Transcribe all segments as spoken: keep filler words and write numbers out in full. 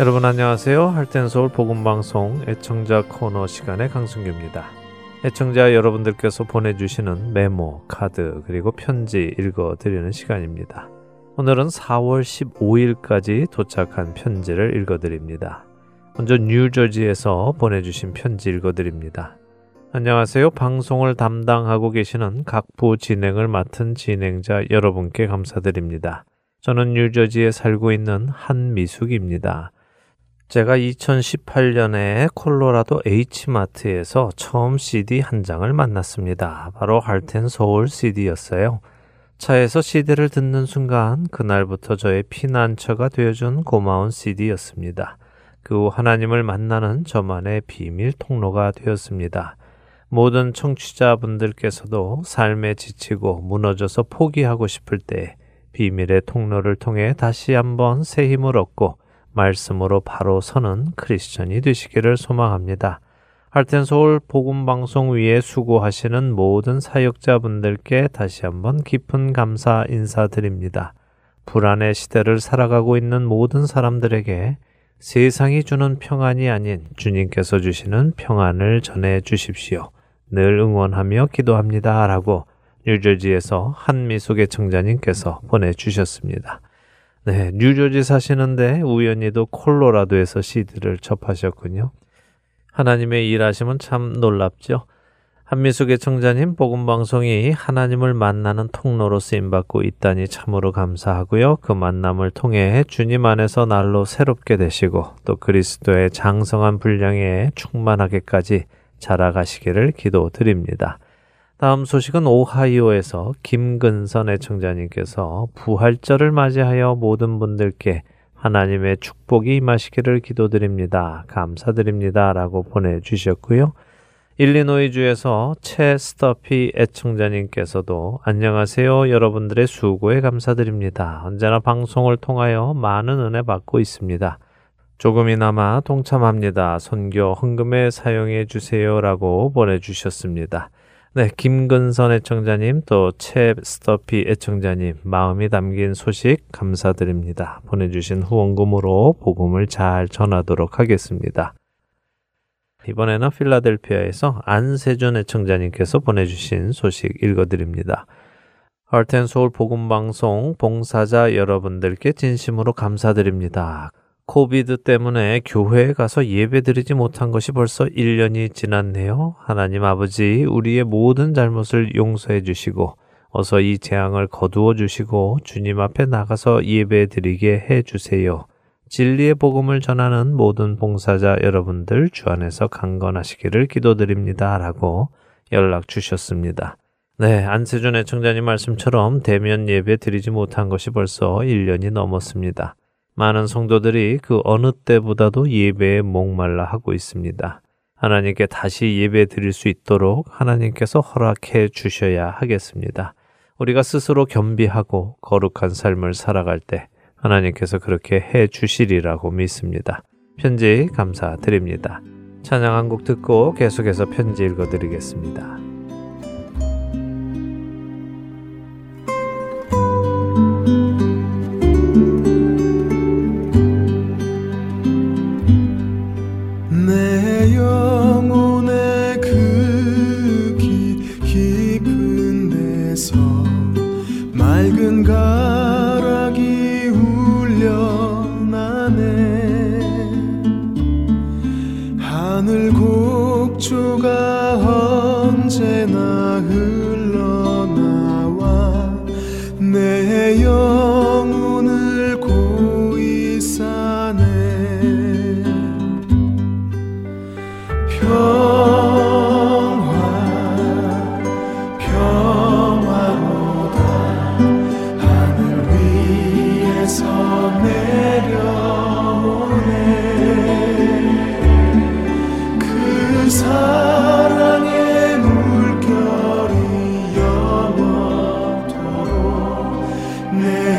여러분 안녕하세요. 할텐 서울 복음 방송 애청자 코너 시간의 강승규입니다. 애청자 여러분들께서 보내주시는 메모, 카드, 그리고 편지 읽어드리는 시간입니다. 오늘은 사월 십오일까지 도착한 편지를 읽어드립니다. 먼저 뉴저지에서 보내주신 편지 읽어드립니다. 안녕하세요. 방송을 담당하고 계시는 각부 진행을 맡은 진행자 여러분께 감사드립니다. 저는 뉴저지에 살고 있는 한미숙입니다. 제가 이천십팔년에 콜로라도 H마트에서 처음 씨디 한 장을 만났습니다. 바로 할텐 서울 씨디였어요. 차에서 씨디를 듣는 순간 그날부터 저의 피난처가 되어준 고마운 씨디였습니다. 그 후 하나님을 만나는 저만의 비밀 통로가 되었습니다. 모든 청취자분들께서도 삶에 지치고 무너져서 포기하고 싶을 때 비밀의 통로를 통해 다시 한번 새 힘을 얻고 말씀으로 바로 서는 크리스천이 되시기를 소망합니다. 할텐 서울 복음방송 위에 수고하시는 모든 사역자분들께 다시 한번 깊은 감사 인사드립니다. 불안의 시대를 살아가고 있는 모든 사람들에게 세상이 주는 평안이 아닌 주님께서 주시는 평안을 전해 주십시오. 늘 응원하며 기도합니다. 라고 뉴저지에서 한미숙 애청자님께서 보내주셨습니다. 네, 뉴저지 사시는데 우연히도 콜로라도에서 씨디를 접하셨군요. 하나님의 일하심은 참 놀랍죠. 한미숙 애청자님, 복음방송이 하나님을 만나는 통로로 쓰임받고 있다니 참으로 감사하고요. 그 만남을 통해 주님 안에서 날로 새롭게 되시고 또 그리스도의 장성한 분량에 충만하게까지 자라가시기를 기도드립니다. 다음 소식은 오하이오에서 김근선 애청자님께서 부활절을 맞이하여 모든 분들께 하나님의 축복이 임하시기를 기도드립니다. 감사드립니다. 라고 보내주셨고요. 일리노이주에서 체스터피 애청자님께서도 안녕하세요. 여러분들의 수고에 감사드립니다. 언제나 방송을 통하여 많은 은혜 받고 있습니다. 조금이나마 동참합니다. 선교 헌금에 사용해 주세요. 라고 보내주셨습니다. 네, 김근선 애청자님 또 체스터피 애청자님 마음이 담긴 소식 감사드립니다. 보내주신 후원금으로 복음을 잘 전하도록 하겠습니다. 이번에는 필라델피아에서 안세준 애청자님께서 보내주신 소식 읽어드립니다. Heart and Soul 복음 방송 봉사자 여러분들께 진심으로 감사드립니다. 코비드 때문에 교회에 가서 예배드리지 못한 것이 벌써 일년이 지났네요. 하나님 아버지, 우리의 모든 잘못을 용서해 주시고 어서 이 재앙을 거두어 주시고 주님 앞에 나가서 예배드리게 해 주세요. 진리의 복음을 전하는 모든 봉사자 여러분들 주 안에서 강건하시기를 기도드립니다. 라고 연락 주셨습니다. 네, 안세준 애청자님 말씀처럼 대면 예배 드리지 못한 것이 벌써 일년이 넘었습니다. 많은 성도들이 그 어느 때보다도 예배에 목말라 하고 있습니다. 하나님께 다시 예배 드릴 수 있도록 하나님께서 허락해 주셔야 하겠습니다. 우리가 스스로 겸비하고 거룩한 삶을 살아갈 때 하나님께서 그렇게 해 주시리라고 믿습니다. 편지 감사드립니다. 찬양 한 곡 듣고 계속해서 편지 읽어드리겠습니다. 내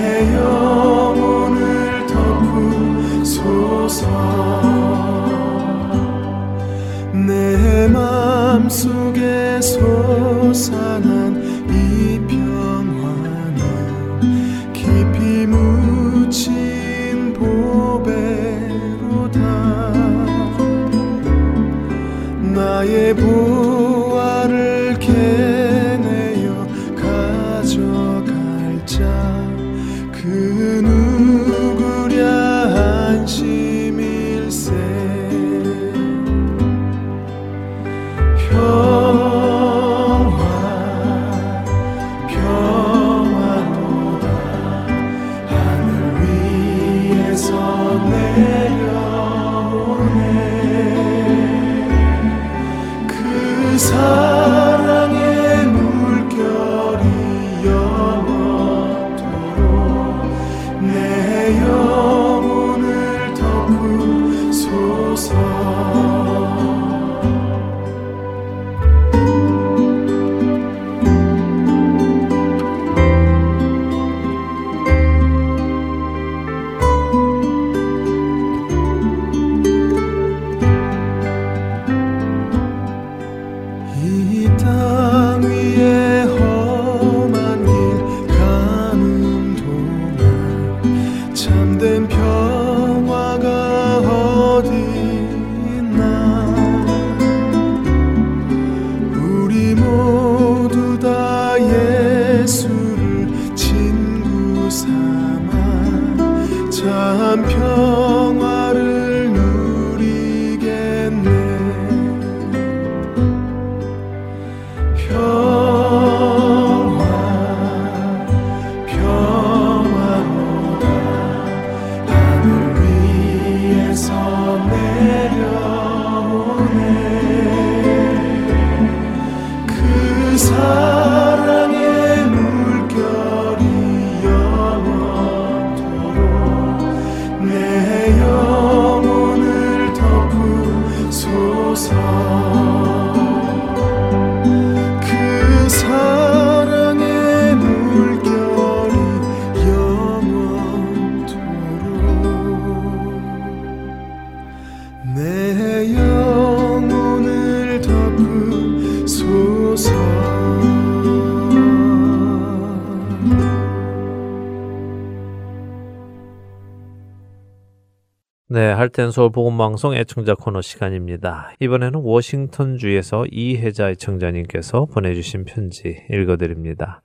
할텐 서울 복음 방송 애청자 코너 시간입니다. 이번에는 워싱턴주에서 이해자 애청자님께서 보내주신 편지 읽어드립니다.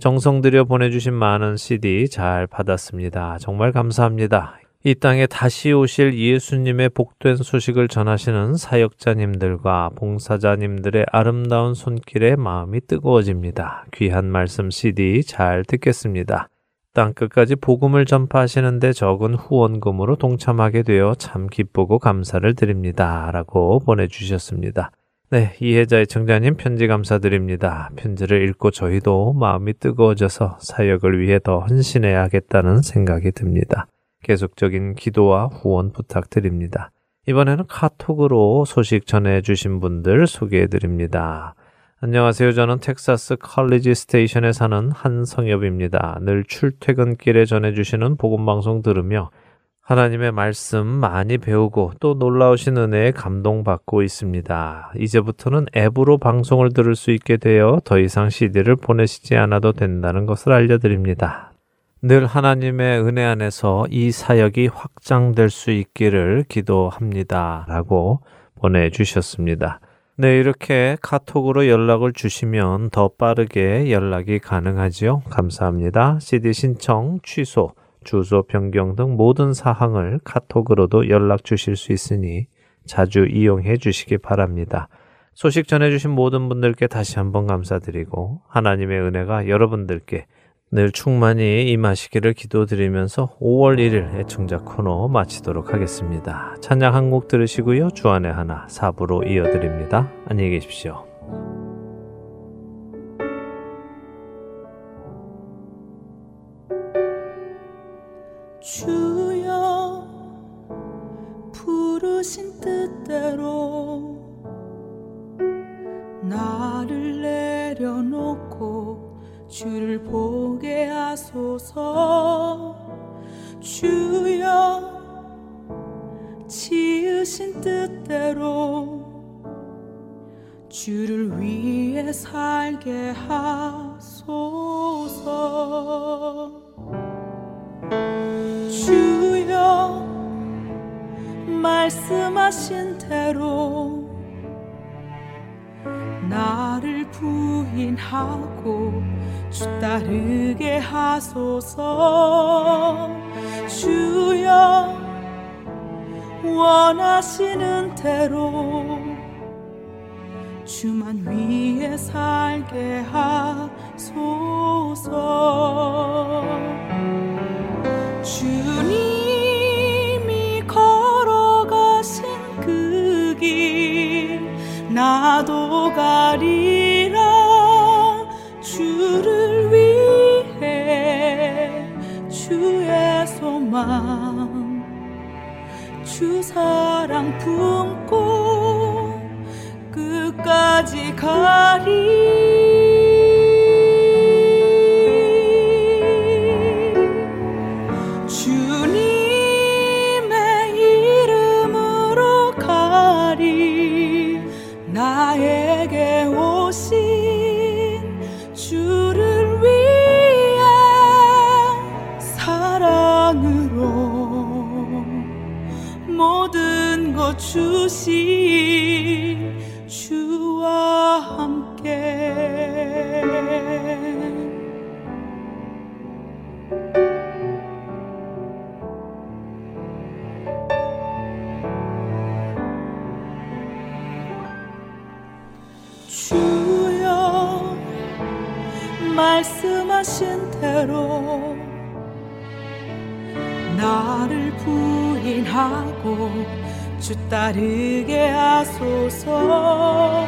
정성들여 보내주신 많은 씨디 잘 받았습니다. 정말 감사합니다. 이 땅에 다시 오실 예수님의 복된 소식을 전하시는 사역자님들과 봉사자님들의 아름다운 손길에 마음이 뜨거워집니다. 귀한 말씀 씨디 잘 듣겠습니다. 땅끝까지 복음을 전파하시는데 적은 후원금으로 동참하게 되어 참 기쁘고 감사를 드립니다. 라고 보내주셨습니다. 네, 이해자의 청자님 편지 감사드립니다. 편지를 읽고 저희도 마음이 뜨거워져서 사역을 위해 더 헌신해야겠다는 생각이 듭니다. 계속적인 기도와 후원 부탁드립니다. 이번에는 카톡으로 소식 전해주신 분들 소개해드립니다. 안녕하세요. 저는 텍사스 컬리지 스테이션에 사는 한성엽입니다. 늘 출퇴근길에 전해주시는 복음방송 들으며 하나님의 말씀 많이 배우고 또 놀라우신 은혜에 감동받고 있습니다. 이제부터는 앱으로 방송을 들을 수 있게 되어 더 이상 씨디를 보내시지 않아도 된다는 것을 알려드립니다. 늘 하나님의 은혜 안에서 이 사역이 확장될 수 있기를 기도합니다. 라고 보내주셨습니다. 네, 이렇게 카톡으로 연락을 주시면 더 빠르게 연락이 가능하지요. 감사합니다. 씨디 신청, 취소, 주소 변경 등 모든 사항을 카톡으로도 연락 주실 수 있으니 자주 이용해 주시기 바랍니다. 소식 전해주신 모든 분들께 다시 한번 감사드리고 하나님의 은혜가 여러분들께 늘 충만히 임하시기를 기도드리면서 오월 일일 애청자 코너 마치도록 하겠습니다. 찬양 한 곡 들으시고요. 주안의 하나 사부로 이어드립니다. 안녕히 계십시오. 주여 부르신 뜻대로 나를 내려놓고 주를 보게 하소서. 주여 지으신 뜻대로 주를 위해 살게 하소서. 주여 말씀하신 대로 나를 부인하고 주 따르게 하소서. 주여 원하시는 대로 주만 위해 살게 하소서. 주님이 걸어가신 그 길 나도 가리라. 주를 위해 주의 소망 주 사랑 품고 끝까지 가리. 주신 주와 함께 주여 말씀하신 대로 나를 부인하고 주 따르게 하소서.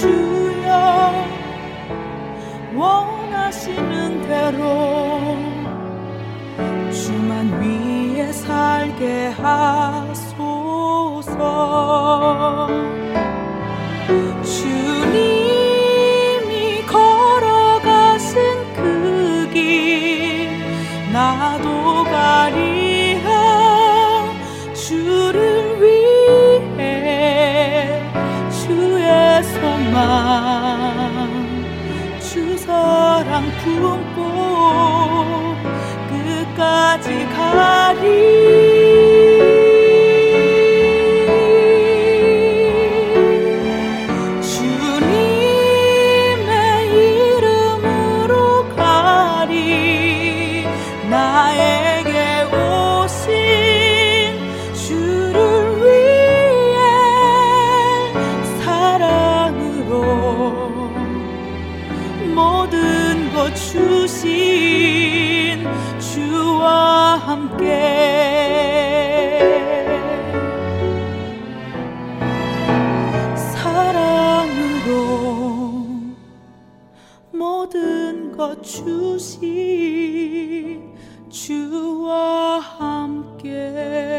주여 원하시는 대로 주만 위해 살게 하소서. 주님이 걸어가신 그 길 나도 가리라. 주를 주 사랑 품고 끝까지 가리. 모든 것 주신 주와 함께 사랑으로 모든 것 주신 주와 함께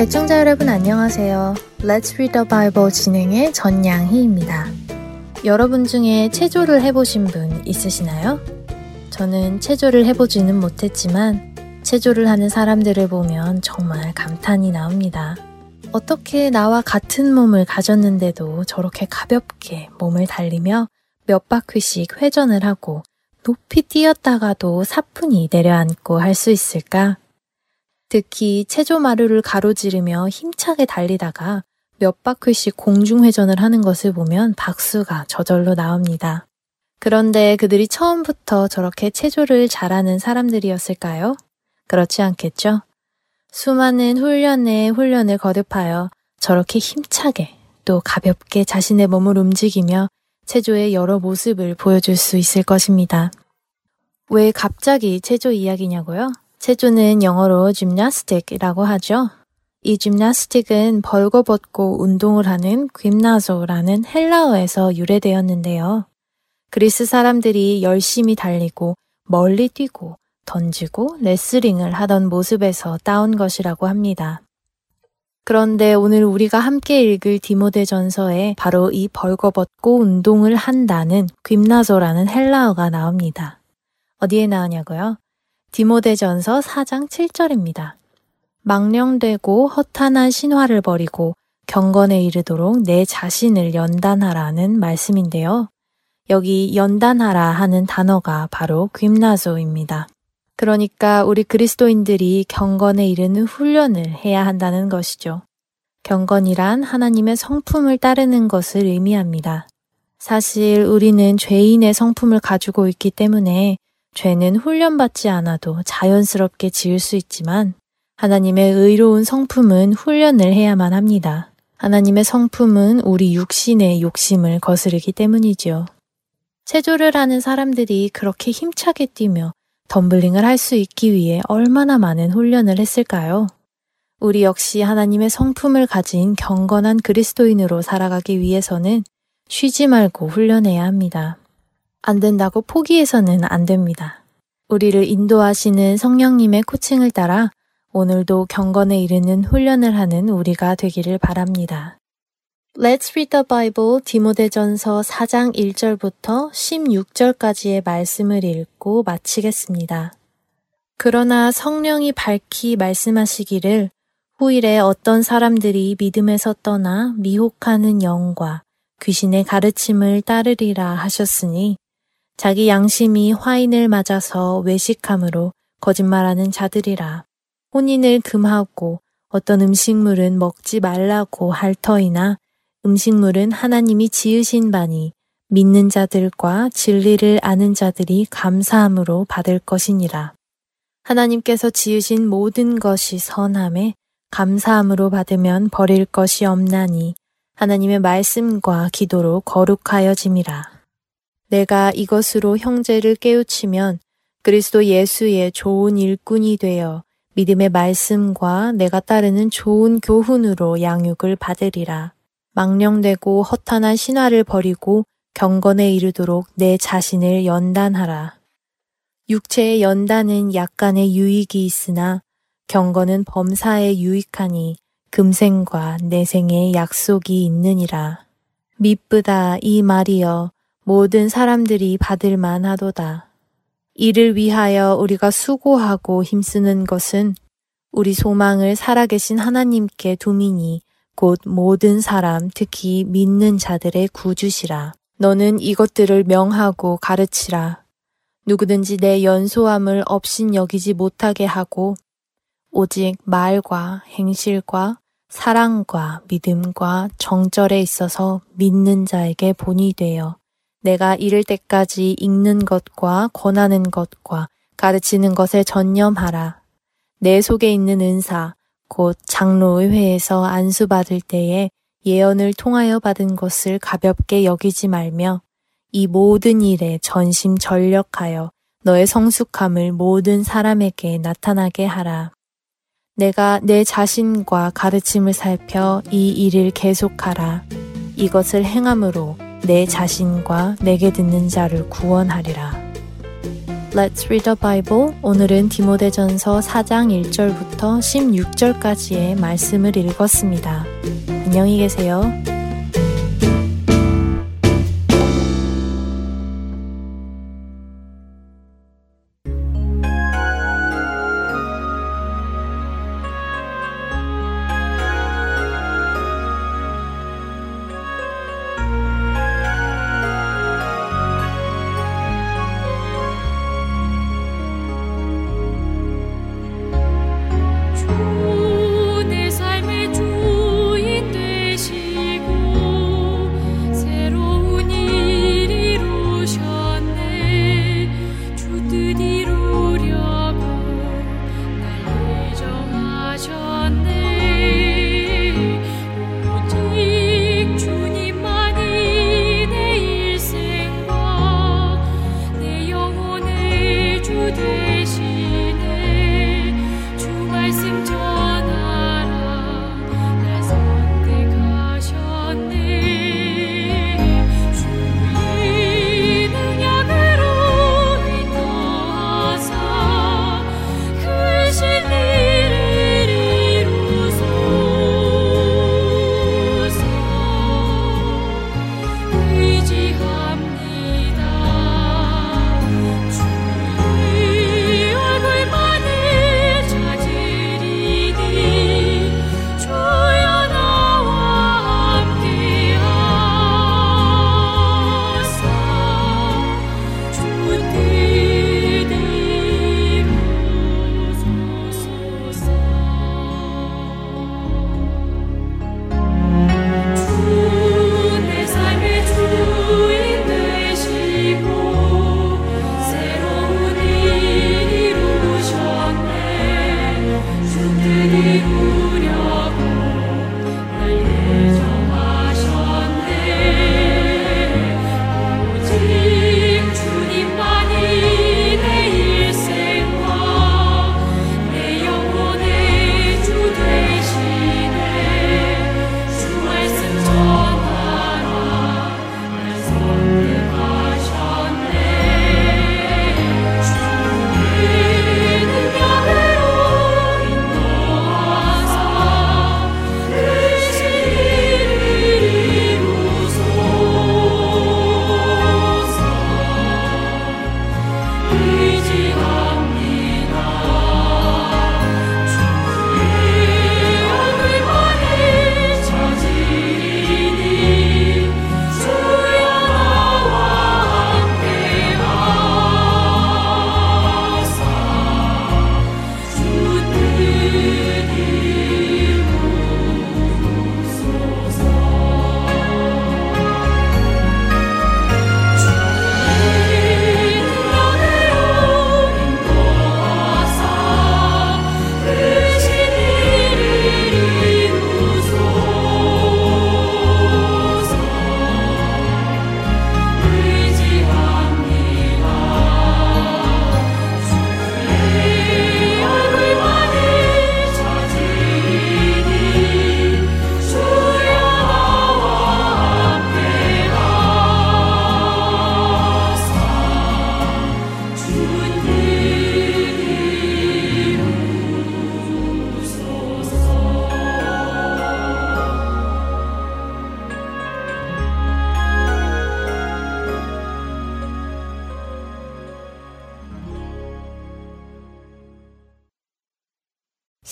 애청자 여러분 안녕하세요. Let's Read the Bible 진행의 전양희입니다. 여러분 중에 체조를 해보신 분 있으시나요? 저는 체조를 해보지는 못했지만 체조를 하는 사람들을 보면 정말 감탄이 나옵니다. 어떻게 나와 같은 몸을 가졌는데도 저렇게 가볍게 몸을 달리며 몇 바퀴씩 회전을 하고 높이 뛰었다가도 사뿐히 내려앉고 할 수 있을까? 특히 체조마루를 가로지르며 힘차게 달리다가 몇 바퀴씩 공중회전을 하는 것을 보면 박수가 저절로 나옵니다. 그런데 그들이 처음부터 저렇게 체조를 잘하는 사람들이었을까요? 그렇지 않겠죠? 수많은 훈련에 훈련을 거듭하여 저렇게 힘차게 또 가볍게 자신의 몸을 움직이며 체조의 여러 모습을 보여줄 수 있을 것입니다. 왜 갑자기 체조 이야기냐고요? 체조는 영어로 gymnastic이라고 하죠. 이 gymnastic은 벌거벗고 운동을 하는 gymnaso라는 헬라어에서 유래되었는데요. 그리스 사람들이 열심히 달리고 멀리 뛰고 던지고 레슬링을 하던 모습에서 따온 것이라고 합니다. 그런데 오늘 우리가 함께 읽을 디모데전서에 바로 이 벌거벗고 운동을 한다는 gymnaso라는 헬라어가 나옵니다. 어디에 나오냐고요? 디모데전서 사 장 칠 절입니다. 망령되고 허탄한 신화를 버리고 경건에 이르도록 내 자신을 연단하라는 말씀인데요. 여기 연단하라 하는 단어가 바로 gymnaso입니다. 그러니까 우리 그리스도인들이 경건에 이르는 훈련을 해야 한다는 것이죠. 경건이란 하나님의 성품을 따르는 것을 의미합니다. 사실 우리는 죄인의 성품을 가지고 있기 때문에 죄는 훈련받지 않아도 자연스럽게 지을 수 있지만 하나님의 의로운 성품은 훈련을 해야만 합니다. 하나님의 성품은 우리 육신의 욕심을 거스르기 때문이죠. 체조를 하는 사람들이 그렇게 힘차게 뛰며 덤블링을 할 수 있기 위해 얼마나 많은 훈련을 했을까요? 우리 역시 하나님의 성품을 가진 경건한 그리스도인으로 살아가기 위해서는 쉬지 말고 훈련해야 합니다. 안 된다고 포기해서는 안 됩니다. 우리를 인도하시는 성령님의 코칭을 따라 오늘도 경건에 이르는 훈련을 하는 우리가 되기를 바랍니다. Let's Read the Bible 디모데전서 사 장 일 절부터 십육 절까지의 말씀을 읽고 마치겠습니다. 그러나 성령이 밝히 말씀하시기를 후일에 어떤 사람들이 믿음에서 떠나 미혹하는 영과 귀신의 가르침을 따르리라 하셨으니 자기 양심이 화인을 맞아서 외식함으로 거짓말하는 자들이라. 혼인을 금하고 어떤 음식물은 먹지 말라고 할 터이나 음식물은 하나님이 지으신 바니 믿는 자들과 진리를 아는 자들이 감사함으로 받을 것이니라. 하나님께서 지으신 모든 것이 선함에 감사함으로 받으면 버릴 것이 없나니 하나님의 말씀과 기도로 거룩하여짐이라. 내가 이것으로 형제를 깨우치면 그리스도 예수의 좋은 일꾼이 되어 믿음의 말씀과 내가 따르는 좋은 교훈으로 양육을 받으리라. 망령되고 허탄한 신화를 버리고 경건에 이르도록 내 자신을 연단하라. 육체의 연단은 약간의 유익이 있으나 경건은 범사에 유익하니 금생과 내생의 약속이 있느니라. 미쁘다 이 말이여 모든 사람들이 받을 만하도다. 이를 위하여 우리가 수고하고 힘쓰는 것은 우리 소망을 살아계신 하나님께 두미니 곧 모든 사람 특히 믿는 자들의 구주시라. 너는 이것들을 명하고 가르치라. 누구든지 내 연소함을 업신여기지 못하게 하고 오직 말과 행실과 사랑과 믿음과 정절에 있어서 믿는 자에게 본이 되어 내가 이를 때까지 읽는 것과 권하는 것과 가르치는 것에 전념하라. 내 속에 있는 은사, 곧 장로의 회에서 안수받을 때에 예언을 통하여 받은 것을 가볍게 여기지 말며 이 모든 일에 전심전력하여 너의 성숙함을 모든 사람에게 나타나게 하라. 내가 내 자신과 가르침을 살펴 이 일을 계속하라. 이것을 행함으로 내 자신과 내게 듣는 자를 구원하리라. Let's Read the Bible. 오늘은 디모데전서 사 장 일 절부터 십육 절까지의 말씀을 읽었습니다. 안녕히 계세요. 주 내 삶의 주인 되시고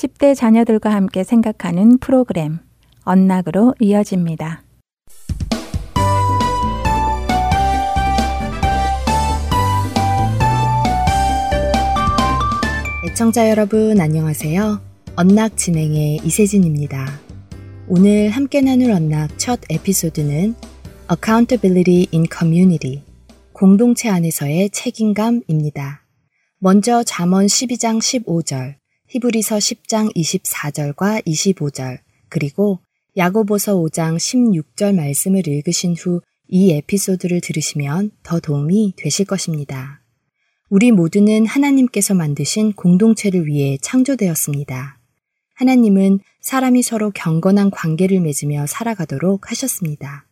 십 대 자녀들과 함께 생각하는 프로그램 언락으로 이어집니다. 애청자 여러분 안녕하세요. 언락 진행의 이세진입니다. 오늘 함께 나눌 언락 첫 에피소드는 Accountability in Community, 공동체 안에서의 책임감입니다. 먼저 잠언 십이 장 십오 절, 히브리서 십 장 이십사 절과 이십오 절, 그리고 야고보서 오 장 십육 절 말씀을 읽으신 후 이 에피소드를 들으시면 더 도움이 되실 것입니다. 우리 모두는 하나님께서 만드신 공동체를 위해 창조되었습니다. 하나님은 사람이 서로 경건한 관계를 맺으며 살아가도록 하셨습니다.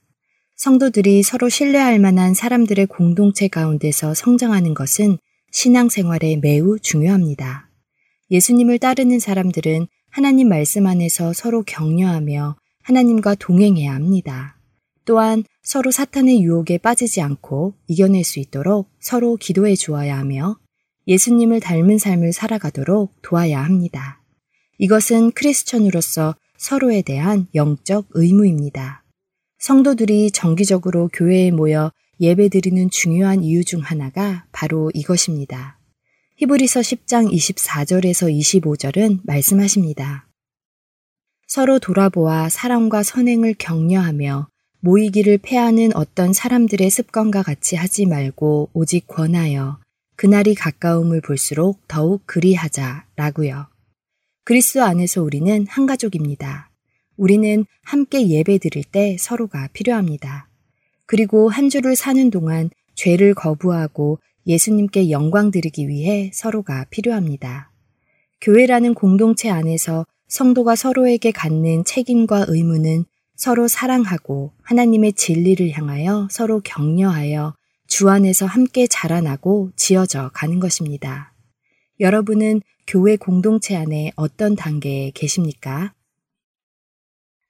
성도들이 서로 신뢰할 만한 사람들의 공동체 가운데서 성장하는 것은 신앙생활에 매우 중요합니다. 예수님을 따르는 사람들은 하나님 말씀 안에서 서로 격려하며 하나님과 동행해야 합니다. 또한 서로 사탄의 유혹에 빠지지 않고 이겨낼 수 있도록 서로 기도해 주어야 하며 예수님을 닮은 삶을 살아가도록 도와야 합니다. 이것은 크리스천으로서 서로에 대한 영적 의무입니다. 성도들이 정기적으로 교회에 모여 예배드리는 중요한 이유 중 하나가 바로 이것입니다. 히브리서 십 장 이십사 절에서 이십오 절은 말씀하십니다. 서로 돌아보아 사랑과 선행을 격려하며 모이기를 패하는 어떤 사람들의 습관과 같이 하지 말고 오직 권하여 그날이 가까움을 볼수록 더욱 그리하자라고요. 그리스도 안에서 우리는 한 가족입니다. 우리는 함께 예배드릴 때 서로가 필요합니다. 그리고 한 주를 사는 동안 죄를 거부하고 예수님께 영광 드리기 위해 서로가 필요합니다. 교회라는 공동체 안에서 성도가 서로에게 갖는 책임과 의무는 서로 사랑하고 하나님의 진리를 향하여 서로 격려하여 주 안에서 함께 자라나고 지어져 가는 것입니다. 여러분은 교회 공동체 안에 어떤 단계에 계십니까?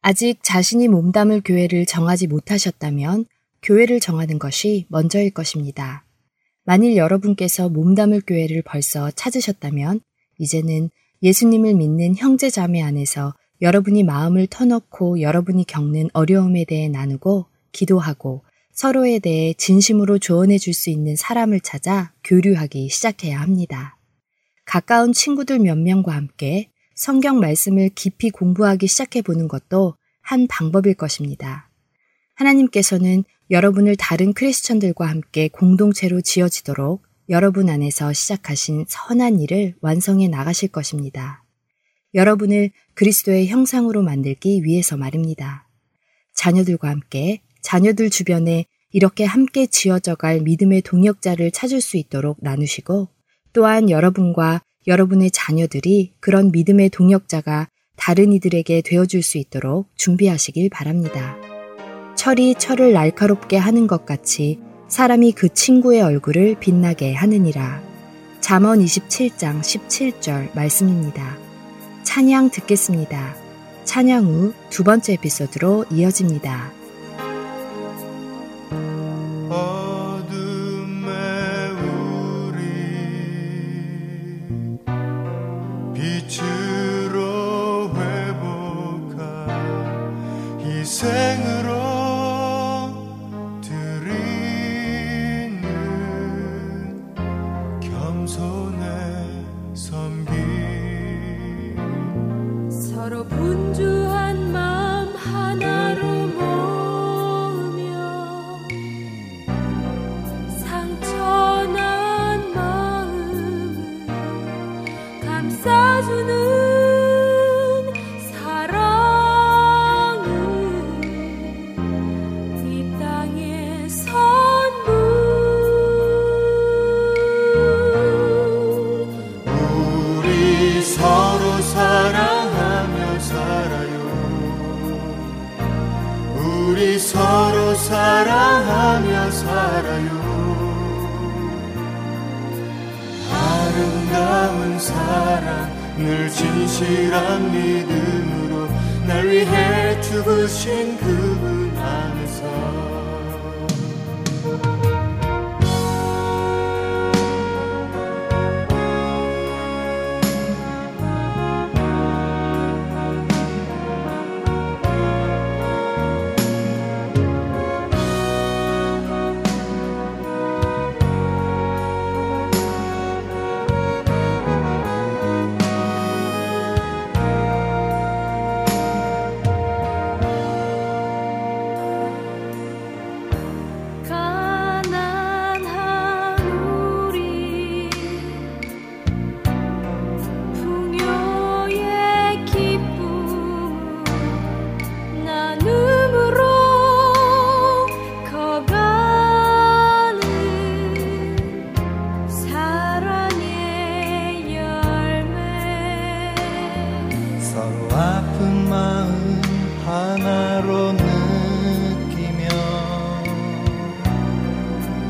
아직 자신이 몸담을 교회를 정하지 못하셨다면 교회를 정하는 것이 먼저일 것입니다. 만일 여러분께서 몸담을 교회를 벌써 찾으셨다면 이제는 예수님을 믿는 형제자매 안에서 여러분이 마음을 터놓고 여러분이 겪는 어려움에 대해 나누고 기도하고 서로에 대해 진심으로 조언해 줄 수 있는 사람을 찾아 교류하기 시작해야 합니다. 가까운 친구들 몇 명과 함께 성경 말씀을 깊이 공부하기 시작해 보는 것도 한 방법일 것입니다. 하나님께서는 여러분을 다른 크리스천들과 함께 공동체로 지어지도록 여러분 안에서 시작하신 선한 일을 완성해 나가실 것입니다. 여러분을 그리스도의 형상으로 만들기 위해서 말입니다. 자녀들과 함께 자녀들 주변에 이렇게 함께 지어져갈 믿음의 동역자를 찾을 수 있도록 나누시고 또한 여러분과 여러분의 자녀들이 그런 믿음의 동역자가 다른 이들에게 되어줄 수 있도록 준비하시길 바랍니다. 철이 철을 날카롭게 하는 것 같이 사람이 그 친구의 얼굴을 빛나게 하느니라. 잠언 이십칠 장 십칠 절 말씀입니다. 찬양 듣겠습니다. 찬양 후 두 번째 에피소드로 이어집니다. 생으로 드리는 겸손의 섬김 서로 분주한 마음 하나로 모으며 상처난 마음을 감싸주는 서로 사랑하며 살아요. 아름다운 사랑 늘 진실한 믿음으로 날 위해 죽으신 그분 안에서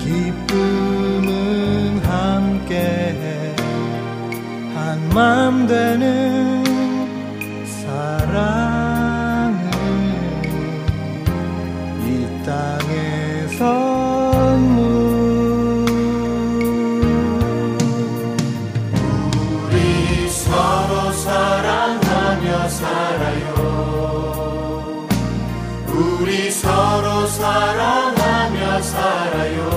기쁨은 함께해 한 마음 되는 사랑을 이 땅에 선물 우리 서로 사랑하며 살아요 우리 서로 사랑하며 살아요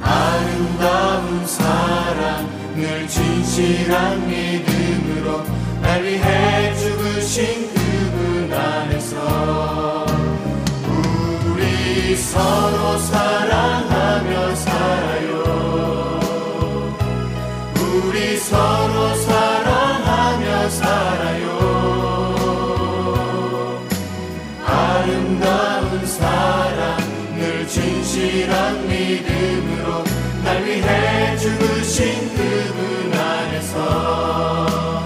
아름다운 사랑 늘 진실한 믿음으로 날 위해 죽으신 그분 안에서 우리 서로 사랑하며 살아요 우리 서로 사랑하며 살아요 아름다운 사랑 늘 진실한 믿음으로 날 위해 죽으신 그분 안에서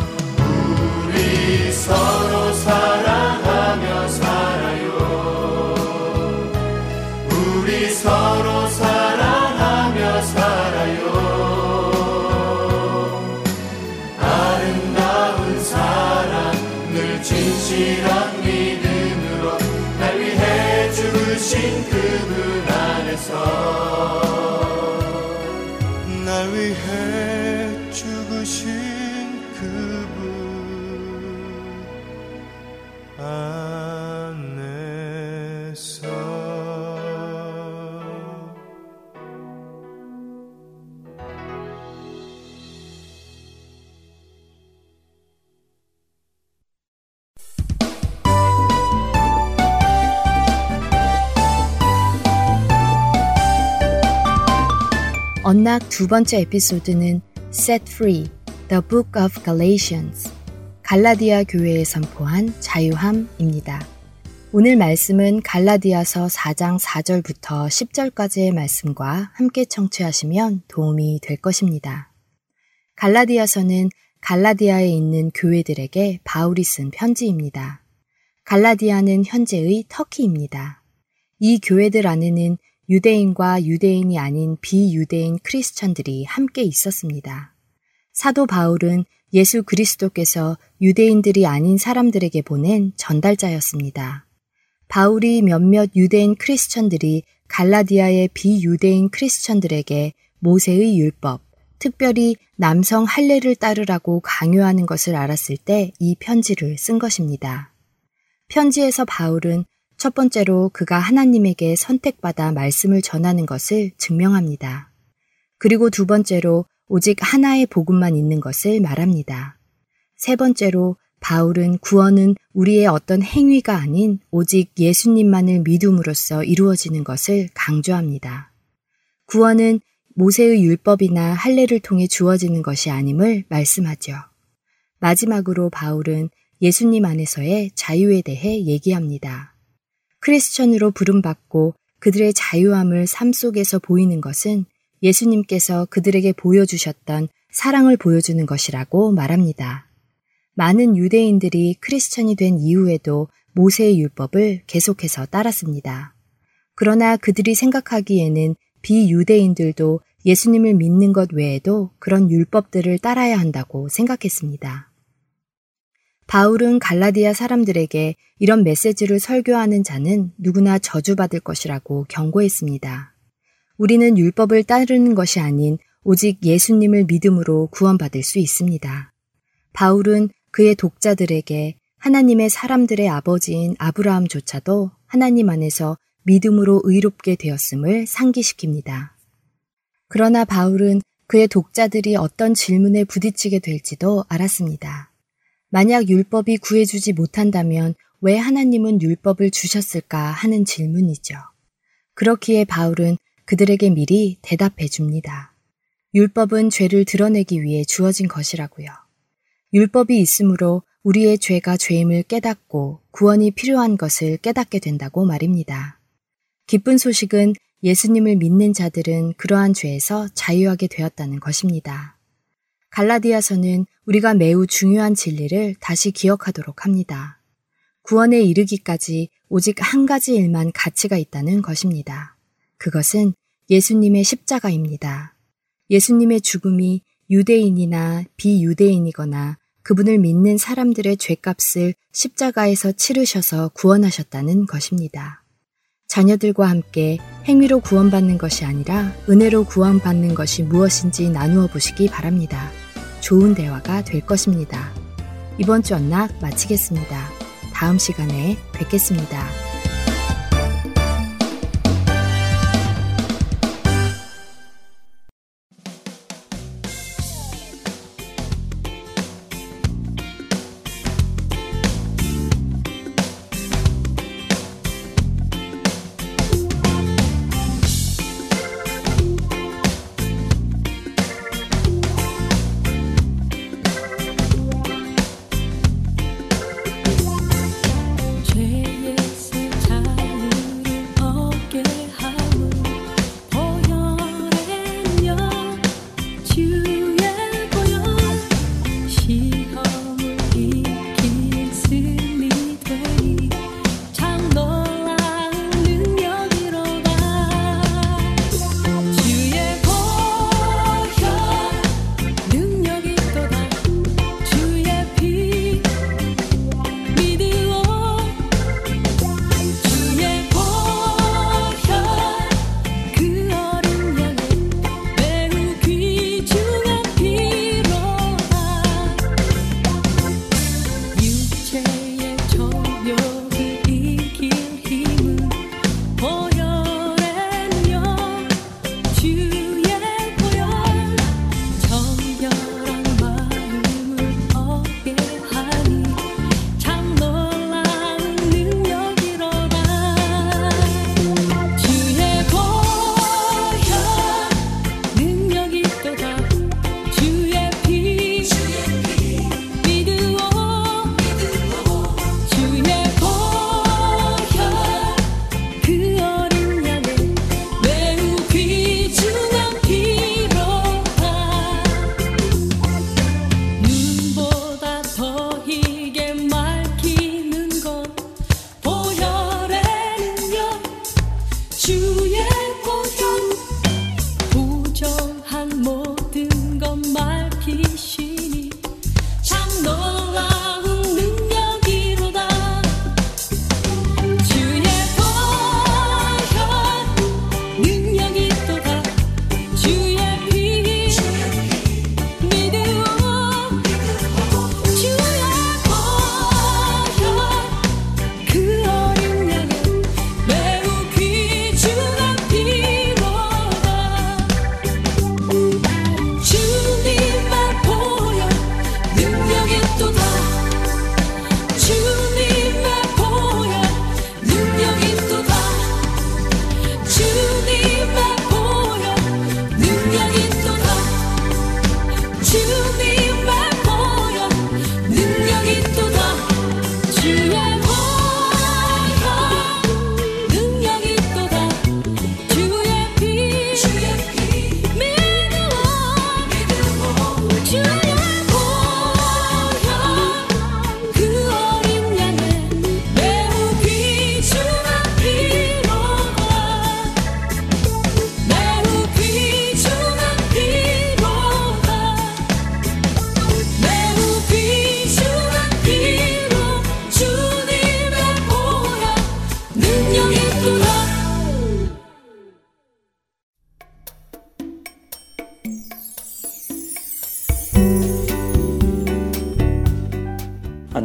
우리 서로 사랑하며 살아요 우리 서로 사랑하며 살아요 아름다운 사랑 늘 진실한 믿음으로 날 위해 죽으신 그분 안에서 위해 죽으신 그분 안에서 언락 두 번째 에피소드는 Set Free, The Book of Galatians, 갈라디아 교회에 선포한 자유함입니다. 오늘 말씀은 갈라디아서 사 장 사 절부터 십 절까지의 말씀과 함께 청취하시면 도움이 될 것입니다. 갈라디아서는 갈라디아에 있는 교회들에게 바울이 쓴 편지입니다. 갈라디아는 현재의 터키입니다. 이 교회들 안에는 유대인과 유대인이 아닌 비유대인 크리스천들이 함께 있었습니다. 사도 바울은 예수 그리스도께서 유대인들이 아닌 사람들에게 보낸 전달자였습니다. 바울이 몇몇 유대인 크리스천들이 갈라디아의 비유대인 크리스천들에게 모세의 율법, 특별히 남성 할례를 따르라고 강요하는 것을 알았을 때 이 편지를 쓴 것입니다. 편지에서 바울은 첫 번째로 그가 하나님에게 선택받아 말씀을 전하는 것을 증명합니다. 그리고 두 번째로 오직 하나의 복음만 있는 것을 말합니다. 세 번째로 바울은 구원은 우리의 어떤 행위가 아닌 오직 예수님만을 믿음으로써 이루어지는 것을 강조합니다. 구원은 모세의 율법이나 할례를 통해 주어지는 것이 아님을 말씀하죠. 마지막으로 바울은 예수님 안에서의 자유에 대해 얘기합니다. 크리스천으로 부름받고 그들의 자유함을 삶 속에서 보이는 것은 예수님께서 그들에게 보여주셨던 사랑을 보여주는 것이라고 말합니다. 많은 유대인들이 크리스천이 된 이후에도 모세의 율법을 계속해서 따랐습니다. 그러나 그들이 생각하기에는 비유대인들도 예수님을 믿는 것 외에도 그런 율법들을 따라야 한다고 생각했습니다. 바울은 갈라디아 사람들에게 이런 메시지를 설교하는 자는 누구나 저주받을 것이라고 경고했습니다. 우리는 율법을 따르는 것이 아닌 오직 예수님을 믿음으로 구원받을 수 있습니다. 바울은 그의 독자들에게 하나님의 사람들의 아버지인 아브라함조차도 하나님 안에서 믿음으로 의롭게 되었음을 상기시킵니다. 그러나 바울은 그의 독자들이 어떤 질문에 부딪히게 될지도 알았습니다. 만약 율법이 구해주지 못한다면 왜 하나님은 율법을 주셨을까 하는 질문이죠. 그렇기에 바울은 그들에게 미리 대답해 줍니다. 율법은 죄를 드러내기 위해 주어진 것이라고요. 율법이 있으므로 우리의 죄가 죄임을 깨닫고 구원이 필요한 것을 깨닫게 된다고 말입니다. 기쁜 소식은 예수님을 믿는 자들은 그러한 죄에서 자유하게 되었다는 것입니다. 갈라디아서는 우리가 매우 중요한 진리를 다시 기억하도록 합니다. 구원에 이르기까지 오직 한 가지 일만 가치가 있다는 것입니다. 그것은 예수님의 십자가입니다. 예수님의 죽음이 유대인이나 비유대인이거나 그분을 믿는 사람들의 죄값을 십자가에서 치르셔서 구원하셨다는 것입니다. 자녀들과 함께 행위로 구원받는 것이 아니라 은혜로 구원받는 것이 무엇인지 나누어 보시기 바랍니다. 좋은 대화가 될 것입니다. 이번 주 언락 마치겠습니다. 다음 시간에 뵙겠습니다.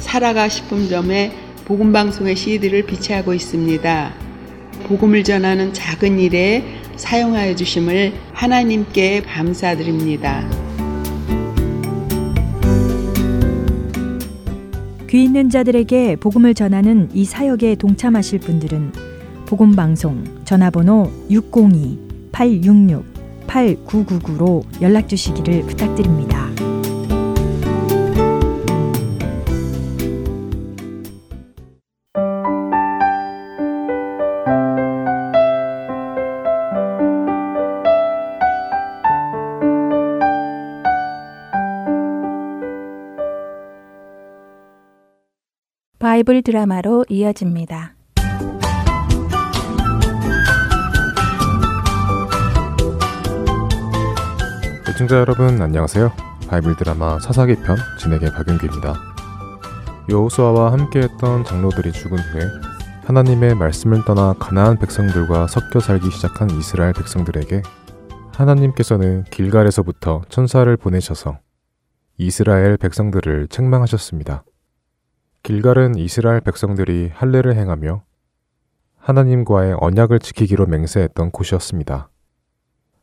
살아가 식품점에 복음방송의 씨디를 비치하고 있습니다. 복음을 전하는 작은 일에 사용하여 주심을 하나님께 감사드립니다. 귀 있는 자들에게 복음을 전하는 이 사역에 동참하실 분들은 복음방송 전화번호 육공이 팔육육 팔구구구로 연락주시기를 부탁드립니다. 바이블 드라마로 이어집니다. 시청자 여러분 안녕하세요. 바이블 드라마 사사기 편 진행의 박윤규입니다. 여호수아와 함께했던 장로들이 죽은 후에 하나님의 말씀을 떠나 가나안 백성들과 섞여 살기 시작한 이스라엘 백성들에게 하나님께서는 길갈에서부터 천사를 보내셔서 이스라엘 백성들을 책망하셨습니다. 길갈은 이스라엘 백성들이 할례를 행하며 하나님과의 언약을 지키기로 맹세했던 곳이었습니다.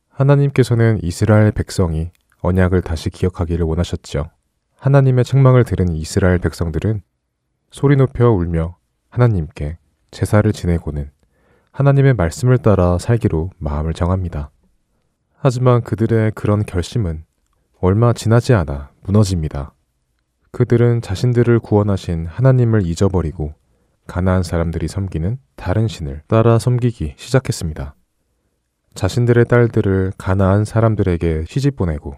하나님께서는 이스라엘 백성이 언약을 다시 기억하기를 원하셨죠. 하나님의 책망을 들은 이스라엘 백성들은 소리 높여 울며 하나님께 제사를 지내고는 하나님의 말씀을 따라 살기로 마음을 정합니다. 하지만 그들의 그런 결심은 얼마 지나지 않아 무너집니다. 그들은 자신들을 구원하신 하나님을 잊어버리고 가나안 사람들이 섬기는 다른 신을 따라 섬기기 시작했습니다. 자신들의 딸들을 가나안 사람들에게 시집 보내고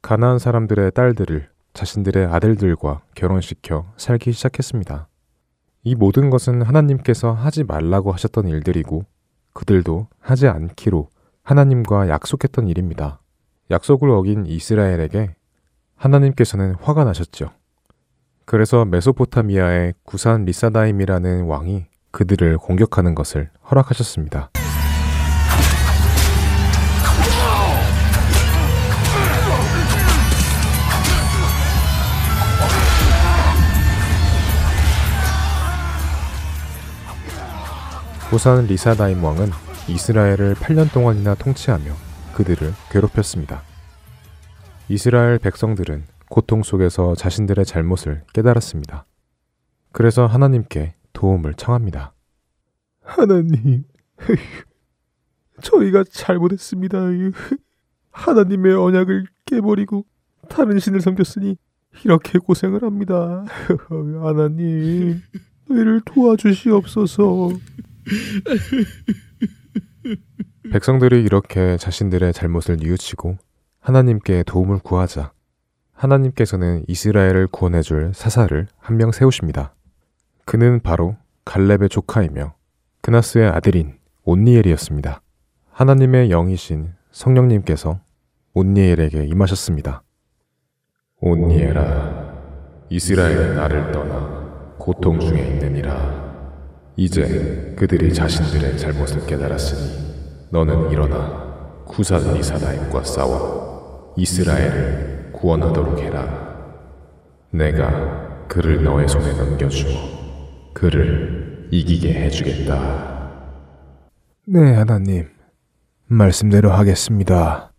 가나안 사람들의 딸들을 자신들의 아들들과 결혼시켜 살기 시작했습니다. 이 모든 것은 하나님께서 하지 말라고 하셨던 일들이고 그들도 하지 않기로 하나님과 약속했던 일입니다. 약속을 어긴 이스라엘에게 하나님께서는 화가 나셨죠. 그래서 메소포타미아의 구산 리사다임이라는 왕이 그들을 공격하는 것을 허락하셨습니다. 구산 리사다임 왕은 이스라엘을 팔 년 동안이나 통치하며 그들을 괴롭혔습니다. 이스라엘 백성들은 고통 속에서 자신들의 잘못을 깨달았습니다. 그래서 하나님께 도움을 청합니다. 하나님, 저희가 잘못했습니다. 하나님의 언약을 깨버리고 다른 신을 섬겼으니 이렇게 고생을 합니다. 하나님, 저희를 도와주시옵소서. 백성들이 이렇게 자신들의 잘못을 뉘우치고 하나님께 도움을 구하자 하나님께서는 이스라엘을 구원해줄 사사를 한 명 세우십니다. 그는 바로 갈렙의 조카이며 그나스의 아들인 온니엘이었습니다. 하나님의 영이신 성령님께서 온니엘에게 임하셨습니다. 온니엘아, 이스라엘은 나를 떠나 고통 중에 있느니라. 이제 그들이 자신들의 잘못을 깨달았으니 너는 일어나 구산 리사다임과 싸워 이스라엘을 구원하도록 해라. 내가 그를 너의 손에 넘겨주어 그를 이기게 해주겠다. 네, 하나님. 말씀대로 하겠습니다.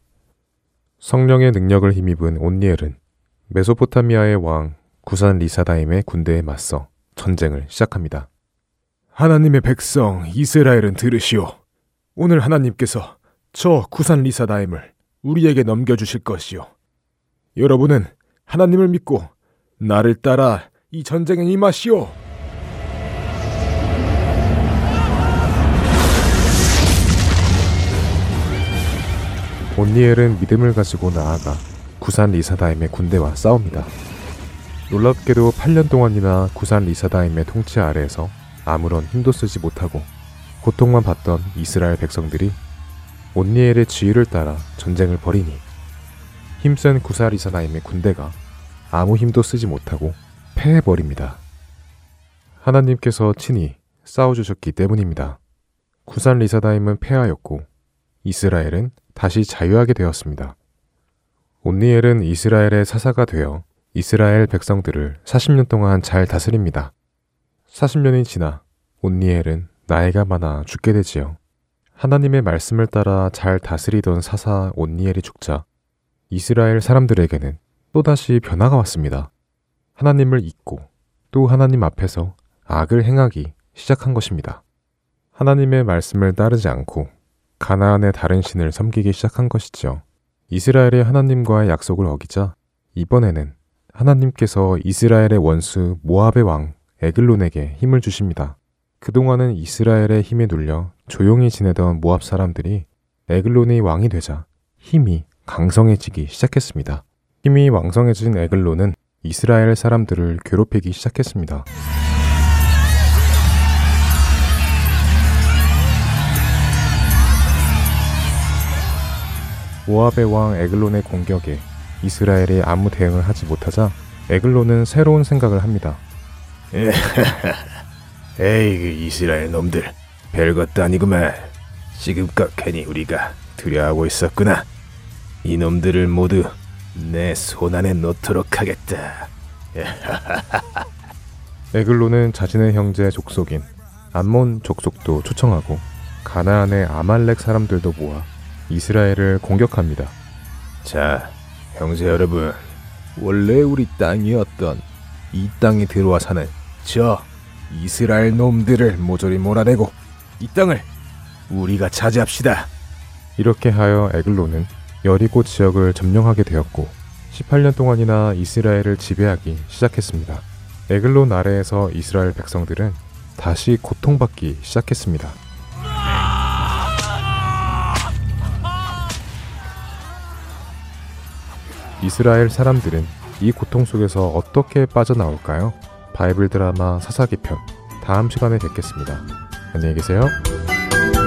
성령의 능력을 힘입은 온니엘은 메소포타미아의 왕 구산 리사다임의 군대에 맞서 전쟁을 시작합니다. 하나님의 백성 이스라엘은 들으시오. 오늘 하나님께서 저 구산 리사다임을 우리에게 넘겨주실 것이요. 여러분은 하나님을 믿고 나를 따라 이 전쟁에 임하시오. 온니엘은 믿음을 가지고 나아가 구산 리사다임의 군대와 싸웁니다. 놀랍게도 팔 년 동안이나 구산 리사다임의 통치 아래에서 아무런 힘도 쓰지 못하고 고통만 받던 이스라엘 백성들이 온니엘의 지휘를 따라 전쟁을 벌이니 힘센 구산 리사다임의 군대가 아무 힘도 쓰지 못하고 패해버립니다. 하나님께서 친히 싸워주셨기 때문입니다. 구산 리사다임은 패하였고 이스라엘은 다시 자유하게 되었습니다. 온니엘은 이스라엘의 사사가 되어 이스라엘 백성들을 사십 년 동안 잘 다스립니다. 사십 년이 지나 온니엘은 나이가 많아 죽게 되지요. 하나님의 말씀을 따라 잘 다스리던 사사 온니엘이 죽자 이스라엘 사람들에게는 또다시 변화가 왔습니다. 하나님을 잊고 또 하나님 앞에서 악을 행하기 시작한 것입니다. 하나님의 말씀을 따르지 않고 가나안의 다른 신을 섬기기 시작한 것이죠. 이스라엘이 하나님과의 약속을 어기자 이번에는 하나님께서 이스라엘의 원수 모압의 왕 에글론에게 힘을 주십니다. 그동안은 이스라엘의 힘에 눌려 조용히 지내던 모압 사람들이 에글론이 왕이 되자 힘이 강성해지기 시작했습니다. 힘이 왕성해진 에글론은 이스라엘 사람들을 괴롭히기 시작했습니다. 모압의 왕 에글론의 공격에 이스라엘이 아무 대응을 하지 못하자 에글론은 새로운 생각을 합니다. 에이, 그 이스라엘 놈들 별것도 아니구만. 지금껏 괜히 우리가 두려워하고 있었구나. 이놈들을 모두 내 손안에 놓도록 하겠다. 에글론은 자신의 형제 족속인 암몬 족속도 초청하고 가나안의 아말렉 사람들도 모아 이스라엘을 공격합니다. 자, 형제 여러분, 원래 우리 땅이었던 이 땅에 들어와 사는 저 이스라엘 놈들을 모조리 몰아내고 이 땅을 우리가 차지합시다. 이렇게 하여 에글론은 여리고 지역을 점령하게 되었고 십팔 년 동안이나 이스라엘을 지배하기 시작했습니다. 에글론 아래에서 이스라엘 백성들은 다시 고통받기 시작했습니다. 이스라엘 사람들은 이 고통 속에서 어떻게 빠져나올까요? 바이블 드라마 사사기 편 다음 시간에 뵙겠습니다. 안녕히 계세요. Oh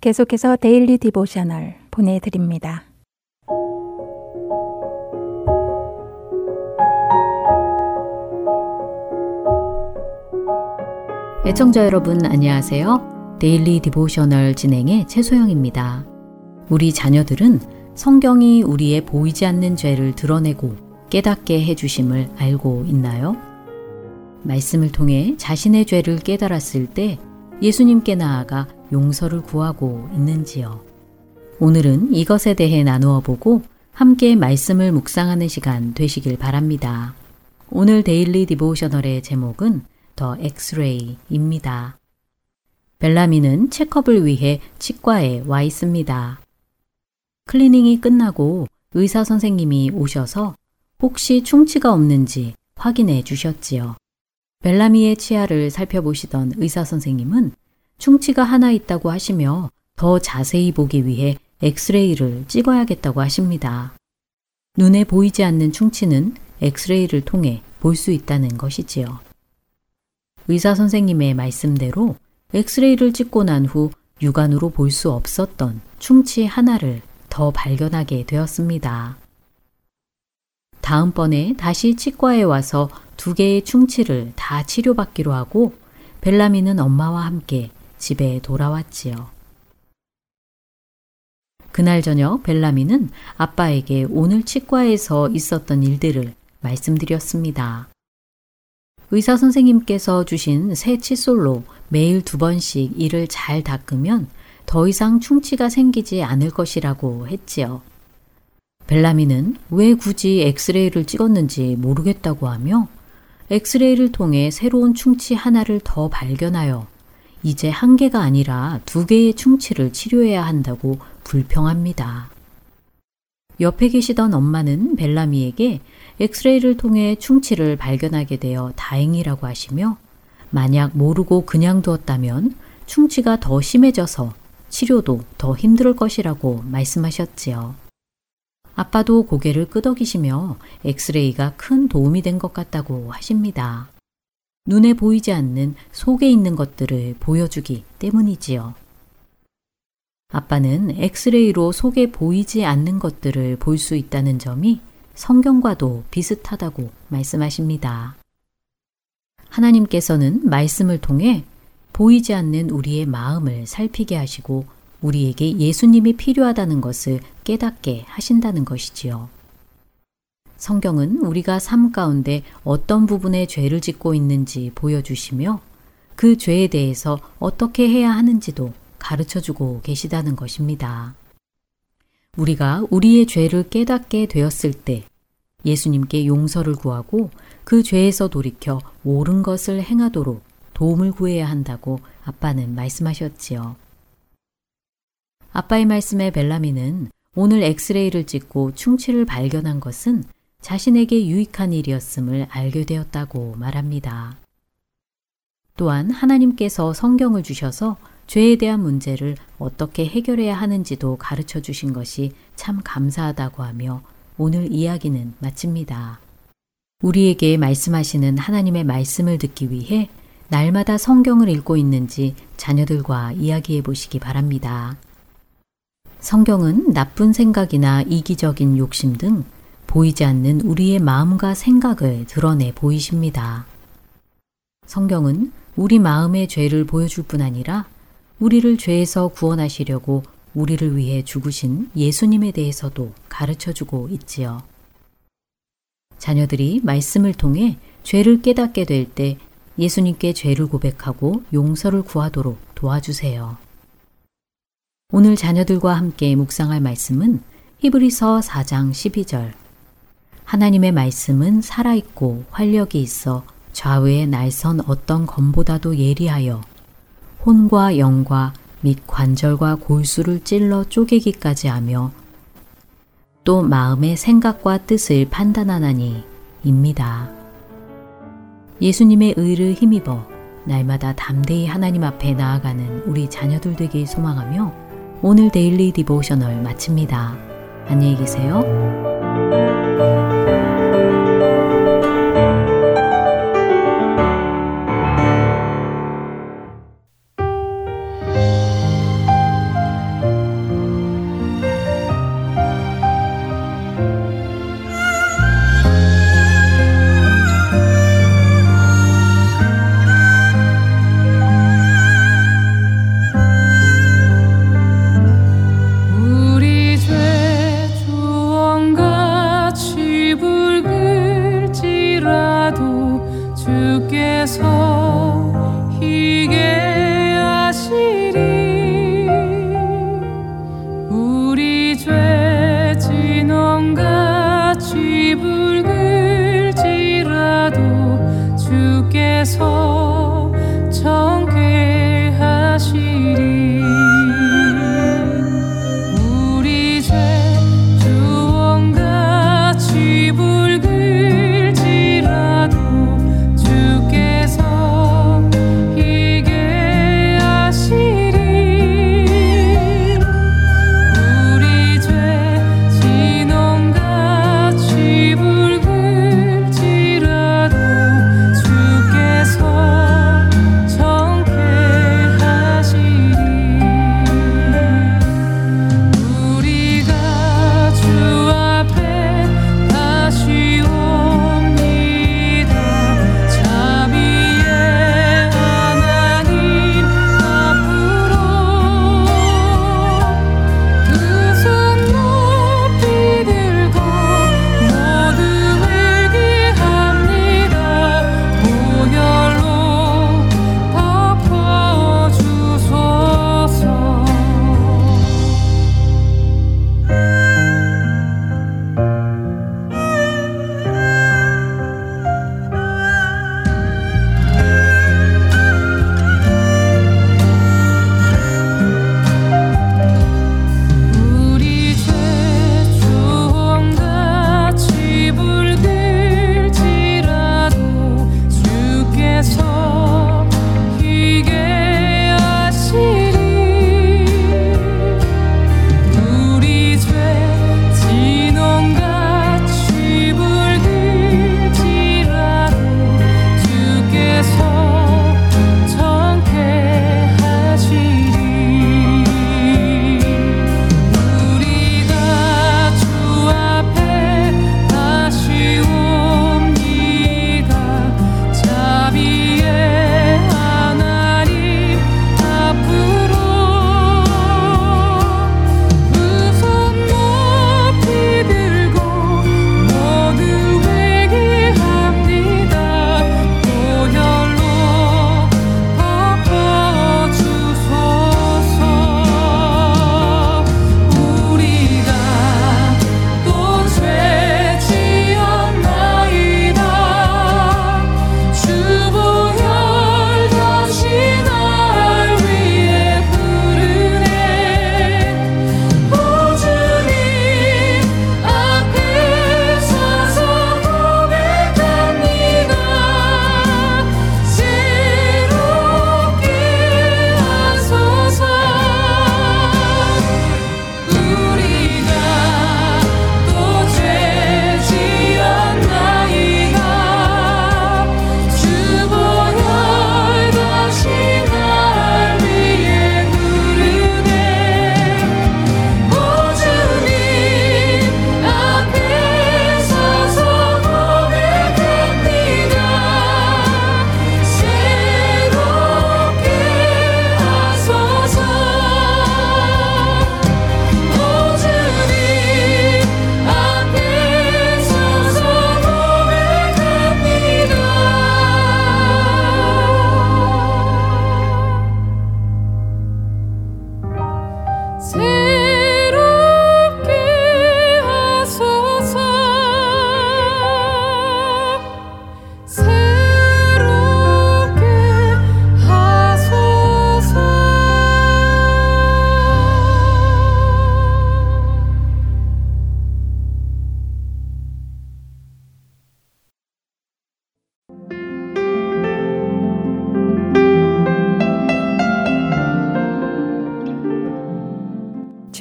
계속해서 데일리 디보셔널 보내드립니다. 애청자 여러분 안녕하세요. 데일리 디보셔널 진행의 최소영입니다. 우리 자녀들은 성경이 우리의 보이지 않는 죄를 드러내고 깨닫게 해주심을 알고 있나요? 말씀을 통해 자신의 죄를 깨달았을 때 예수님께 나아가 용서를 구하고 있는지요? 오늘은 이것에 대해 나누어 보고 함께 말씀을 묵상하는 시간 되시길 바랍니다. 오늘 데일리 디보셔널의 제목은 더 엑스레이입니다. 벨라미는 체크업을 위해 치과에 와 있습니다. 클리닝이 끝나고 의사 선생님이 오셔서 혹시 충치가 없는지 확인해 주셨지요. 벨라미의 치아를 살펴보시던 의사 선생님은 충치가 하나 있다고 하시며 더 자세히 보기 위해 엑스레이를 찍어야겠다고 하십니다. 눈에 보이지 않는 충치는 엑스레이를 통해 볼 수 있다는 것이지요. 의사 선생님의 말씀대로 엑스레이를 찍고 난 후 육안으로 볼 수 없었던 충치 하나를 더 발견하게 되었습니다. 다음번에 다시 치과에 와서 두 개의 충치를 다 치료받기로 하고 벨라미는 엄마와 함께 집에 돌아왔지요. 그날 저녁 벨라미는 아빠에게 오늘 치과에서 있었던 일들을 말씀드렸습니다. 의사 선생님께서 주신 새 칫솔로 매일 두 번씩 이를 잘 닦으면 더 이상 충치가 생기지 않을 것이라고 했지요. 벨라미는 왜 굳이 엑스레이를 찍었는지 모르겠다고 하며 엑스레이를 통해 새로운 충치 하나를 더 발견하여 이제 한 개가 아니라 두 개의 충치를 치료해야 한다고 불평합니다. 옆에 계시던 엄마는 벨라미에게 엑스레이를 통해 충치를 발견하게 되어 다행이라고 하시며 만약 모르고 그냥 두었다면 충치가 더 심해져서 치료도 더 힘들 것이라고 말씀하셨지요. 아빠도 고개를 끄덕이시며 엑스레이가 큰 도움이 된 것 같다고 하십니다. 눈에 보이지 않는 속에 있는 것들을 보여주기 때문이지요. 아빠는 엑스레이로 속에 보이지 않는 것들을 볼 수 있다는 점이 성경과도 비슷하다고 말씀하십니다. 하나님께서는 말씀을 통해 보이지 않는 우리의 마음을 살피게 하시고 우리에게 예수님이 필요하다는 것을 깨닫게 하신다는 것이지요. 성경은 우리가 삶 가운데 어떤 부분에 죄를 짓고 있는지 보여주시며 그 죄에 대해서 어떻게 해야 하는지도 가르쳐주고 계시다는 것입니다. 우리가 우리의 죄를 깨닫게 되었을 때 예수님께 용서를 구하고 그 죄에서 돌이켜 옳은 것을 행하도록 도움을 구해야 한다고 아빠는 말씀하셨지요. 아빠의 말씀에 벨라미는 오늘 엑스레이를 찍고 충치를 발견한 것은 자신에게 유익한 일이었음을 알게 되었다고 말합니다. 또한 하나님께서 성경을 주셔서 죄에 대한 문제를 어떻게 해결해야 하는지도 가르쳐 주신 것이 참 감사하다고 하며 오늘 이야기는 마칩니다. 우리에게 말씀하시는 하나님의 말씀을 듣기 위해 날마다 성경을 읽고 있는지 자녀들과 이야기해 보시기 바랍니다. 성경은 나쁜 생각이나 이기적인 욕심 등 보이지 않는 우리의 마음과 생각을 드러내 보이십니다. 성경은 우리 마음의 죄를 보여줄 뿐 아니라 우리를 죄에서 구원하시려고 우리를 위해 죽으신 예수님에 대해서도 가르쳐주고 있지요. 자녀들이 말씀을 통해 죄를 깨닫게 될 때 예수님께 죄를 고백하고 용서를 구하도록 도와주세요. 오늘 자녀들과 함께 묵상할 말씀은 히브리서 사 장 십이 절. 하나님의 말씀은 살아있고 활력이 있어 좌우의 날선 어떤 검보다도 예리하여 혼과 영과 및 관절과 골수를 찔러 쪼개기까지 하며 또 마음의 생각과 뜻을 판단하나니 입니다. 예수님의 의를 힘입어 날마다 담대히 하나님 앞에 나아가는 우리 자녀들 되길 소망하며 오늘 데일리 디보셔널 마칩니다. 안녕히 계세요. 우리 죄 주원같이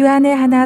주안의 하나